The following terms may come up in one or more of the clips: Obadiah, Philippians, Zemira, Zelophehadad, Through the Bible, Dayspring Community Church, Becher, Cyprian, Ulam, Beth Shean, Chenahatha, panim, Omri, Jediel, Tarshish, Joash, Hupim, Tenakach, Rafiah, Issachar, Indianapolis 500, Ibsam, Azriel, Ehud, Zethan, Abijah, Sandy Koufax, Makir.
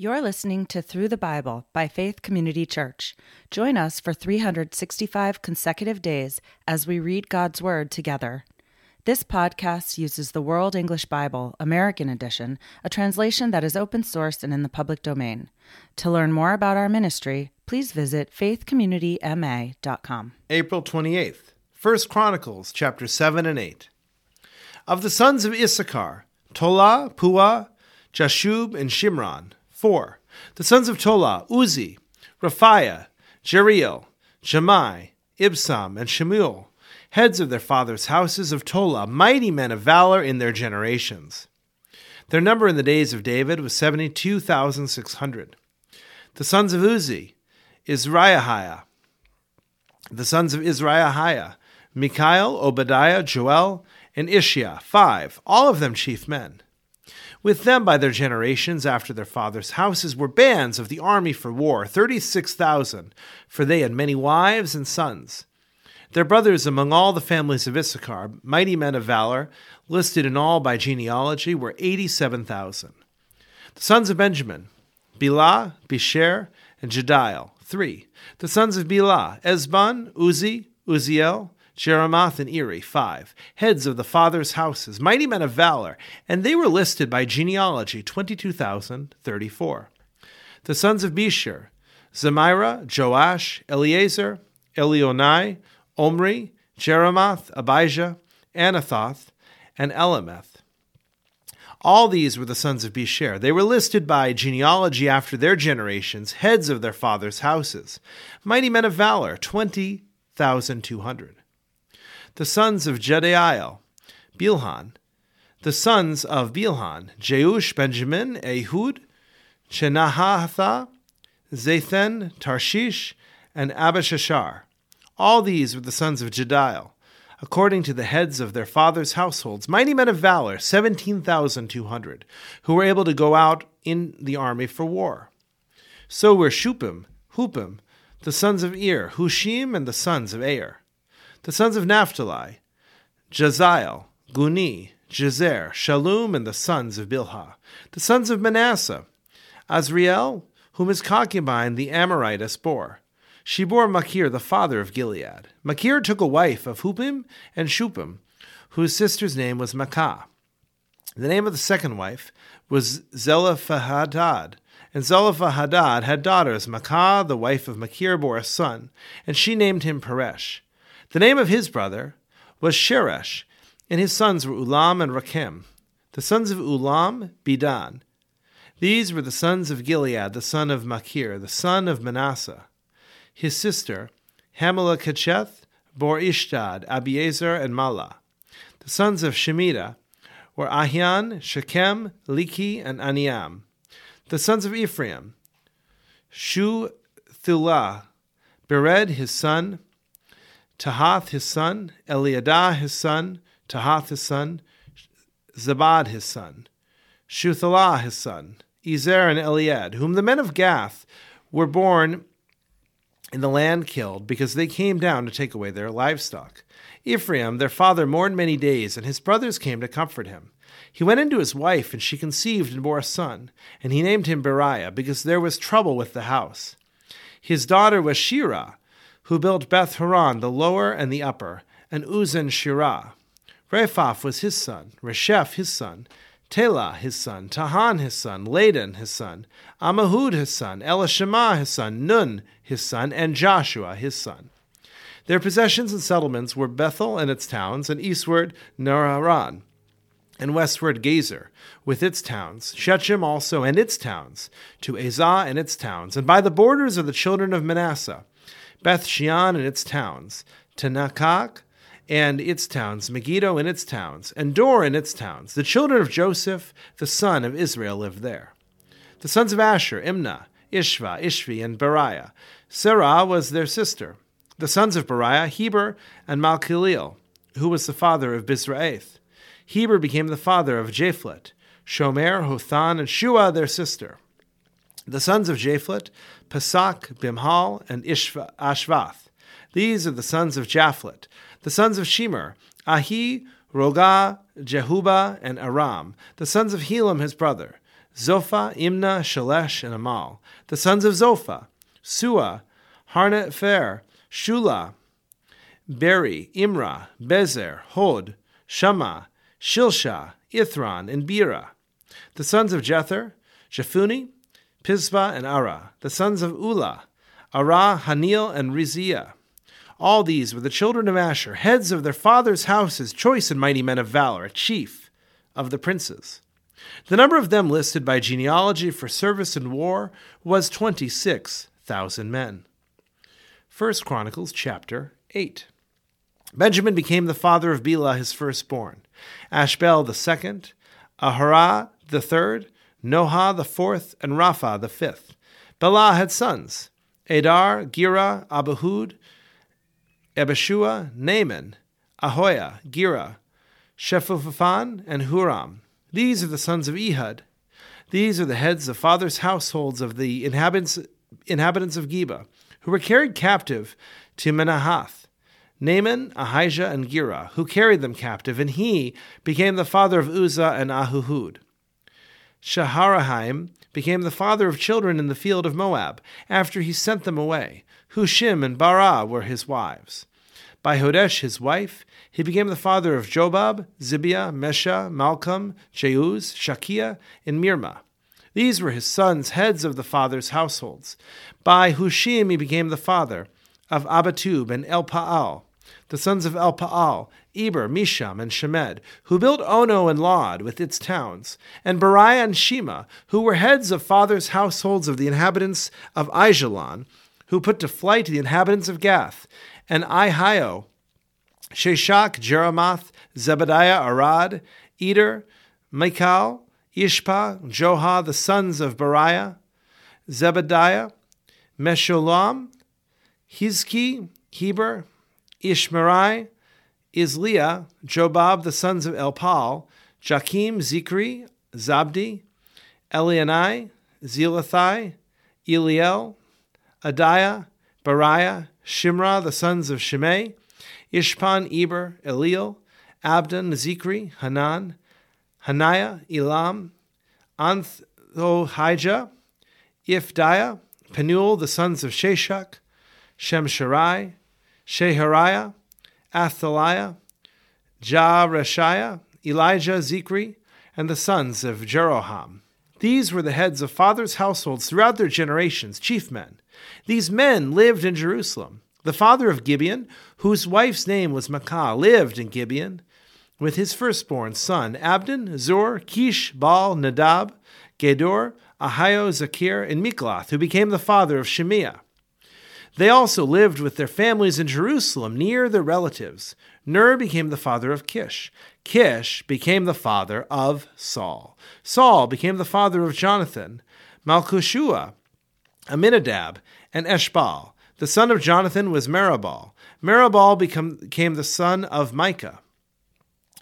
You're listening to Through the Bible by Faith Community Church. Join us for 365 consecutive days as we read God's Word together. This podcast uses the World English Bible, American Edition, a translation that is open source and in the public domain. To learn more about our ministry, please visit faithcommunityma.com. April 28th, 1 Chronicles, chapter 7 and 8. Of the sons of Issachar, Tola, Pua, Jashub, and Shimron, 4. The sons of Tola, Uzi, Rafiah, Jeriel, Jemai, Ibsam, and Shemuel, heads of their fathers' houses of Tola, mighty men of valor in their generations. Their number in the days of David was 72,600. The sons of Uzi, Izrahiah. The sons of Izrahiah, Mikael, Obadiah, Joel, and Issachar, 5, all of them chief men. With them by their generations after their fathers' houses were bands of the army for war, 36,000, for they had many wives and sons. Their brothers among all the families of Issachar, mighty men of valor, listed in all by genealogy, were 87,000. The sons of Benjamin, Bela, Becher, and Jediel, 3. The sons of Bela, Ezbon, Uzi, Uziel, Jeremoth, and Ir, 5, heads of the fathers' houses, mighty men of valor, and they were listed by genealogy, 22,034. The sons of Becher, Zemira, Joash, Eliezer, Elionai, Omri, Jeremoth, Abijah, Anathoth, and Elameth. All these were the sons of Becher. They were listed by genealogy after their generations, heads of their fathers' houses, mighty men of valor, 20,200. The sons of Jeriel, Bilhan. The sons of Bilhan, Jeush, Benjamin, Ehud, Chenahatha, Zethan, Tarshish, and Abishashar. All these were the sons of Jediel, according to the heads of their fathers' households, mighty men of valor, 17,200, who were able to go out in the army for war. So were Shupim, Hupim, the sons of Ir, Hushim, and the sons of Ir. The sons of Naphtali, Jaziel, Guni, Jezer, Shalum, and the sons of Bilhah. The sons of Manasseh, Azriel, whom his concubine the Amorites bore. She bore Makir, the father of Gilead. Makir took a wife of Hupim and Shupim, whose sister's name was Makah. The name of the second wife was Zelophehadad, and Zelophehadad had daughters. Makah, the wife of Makir, bore a son, and she named him Peresh. The name of his brother was Sheresh, and his sons were Ulam and Rakem. The sons of Ulam, Bedan. These were the sons of Gilead, the son of Makir, the son of Manasseh. His sister, Hamelachecheth, bore Ishtad, Abiezer, and Mala. The sons of Shemida were Ahian, Shechem, Liki, and Aniam. The sons of Ephraim, Shuthulah, Bered, his son, Tahath, his son, Eliadah, his son, Tahath, his son, Zabad, his son, Shuthulah, his son, Ezer, and Eliad, whom the men of Gath were born in the land killed, because they came down to take away their livestock. Ephraim, their father, mourned many days, and his brothers came to comfort him. He went into his wife, and she conceived and bore a son, and he named him Beriah, because there was trouble with the house. His daughter was Shirah, who built Beth Horon, the lower and the upper, and Uzan Shirah. Rephaph was his son, Resheph his son, Telah his son, Tahan his son, Ladan his son, Ammihud his son, Elishama his son, Nun his son, and Joshua his son. Their possessions and settlements were Bethel and its towns, and eastward Nararan, and westward Gezer, with its towns, Shechem also and its towns, to Azah and its towns, and by the borders of the children of Manasseh, Beth Shean and its towns, Tenakach, and its towns, Megiddo and its towns, and Dor and its towns. The children of Joseph, the son of Israel, lived there. The sons of Asher, Imnah, Ishva, Ishvi, and Beriah. Serah was their sister. The sons of Beriah, Heber and Malchileel, who was the father of Bisraeth. Heber became the father of Japhlet, Shomer, Hothan, and Shua, their sister. The sons of Japhlet, Pesach, Bimhal, and Ashvath. These are the sons of Japhlet. The sons of Shemer, Ahi, Rogah, Jehubah, and Aram. The sons of Helam, his brother, Zophah, Imnah, Shalesh, and Amal. The sons of Zophah, Sua, Harnetfer, Shula, Beri, Imrah, Bezer, Hod, Shama, Shilsha, Ithran, and Bera. The sons of Jether, Jephuni, Pisbah, and Ara. The sons of Ulah, Ara, Hanil, and Riziah. All these were the children of Asher, heads of their fathers' houses, choice and mighty men of valor, a chief of the princes. The number of them listed by genealogy for service in war was 26,000 men. 1 Chronicles chapter 8. Benjamin became the father of Bela, his firstborn, Ashbel the second, Ahara the third, Noha the fourth, and Rafiah the fifth. Bela had sons, Adar, Gera, Abihud, Ebeshua, Naaman, Ahoiah, Gera, Shephufan, and Huram. These are the sons of Ehud. These are the heads of fathers' households of the inhabitants of Geba, who were carried captive to Manahath, Naaman, Ahijah, and Gera, who carried them captive, and he became the father of Uzzah and Ahihud. Shaharahim became the father of children in the field of Moab, after he sent them away. Hushim and Barah were his wives. By Hodesh, his wife, he became the father of Jobab, Zibiah, Mesha, Malcolm, Jeuz, Shakiah, and Mirmah. These were his sons, heads of the fathers' households. By Hushim he became the father of Abitub and Elpaal, the sons of Elpaal, Eber, Misham, and Shemed, who built Ono and Lod with its towns, and Beriah and Shema, who were heads of fathers' households of the inhabitants of Aijalon, who put to flight the inhabitants of Gath, and Ihio, Sheshach, Jeremoth, Zebadiah, Arad, Eder, Mikael, Ishpa, Joha, the sons of Beriah, Zebadiah, Meshulam, Hizki, Heber, Ishmerai, Izliah, Jobab, the sons of Elpal, Jakim, Zikri, Zabdi, Elianai, Zelathai, Eliel, Adiah, Beriah, Shimra, the sons of Shimei, Ishpan, Eber, Eliel, Abdon, Zikri, Hanan, Hananiah, Elam, Anthohijah, Ifdiah, Penuel, the sons of Sheshach, Shemsharai, Shehariah, Athaliah, Jareshiah, Elijah, Zikri, and the sons of Jeroham. These were the heads of fathers' households throughout their generations, chief men. These men lived in Jerusalem. The father of Gibeon, whose wife's name was Makah, lived in Gibeon, with his firstborn son, Abdon, Zur, Kish, Baal, Nadab, Gedor, Ahio, Zakir, and Mikloth, who became the father of Shemiah. They also lived with their families in Jerusalem, near their relatives. Ner became the father of Kish. Kish became the father of Saul. Saul became the father of Jonathan, Malchishua, Aminadab, and Eshbal. The son of Jonathan was Meribal. Meribal became the son of Micah.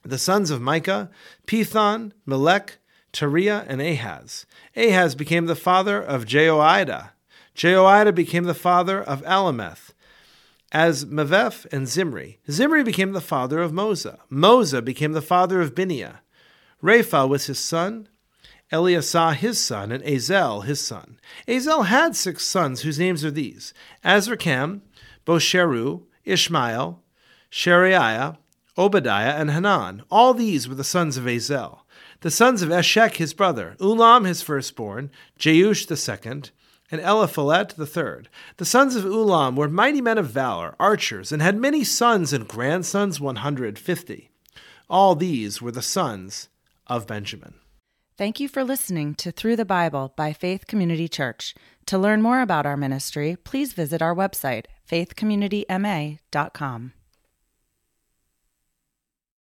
The sons of Micah, Pithon, Melech, Tariah, and Ahaz. Ahaz became the father of Jehoiada. Jehoiada became the father of Alameth, Azmaveth, and Zimri. Zimri became the father of Moza. Moza became the father of Bineah. Rapha was his son, Eliasah his son, and Azel his son. Azel had 6 sons whose names are these: Azrikam, Bosheru, Ishmael, Shariah, Obadiah, and Hanan. All these were the sons of Azel. The sons of Eshek his brother, Ulam his firstborn, Jeush the second, and Eliphelet the third. The sons of Ulam were mighty men of valor, archers, and had many sons and grandsons, 150. All these were the sons of Benjamin. Thank you for listening to Through the Bible by Faith Community Church. To learn more about our ministry, please visit our website, faithcommunityma.com.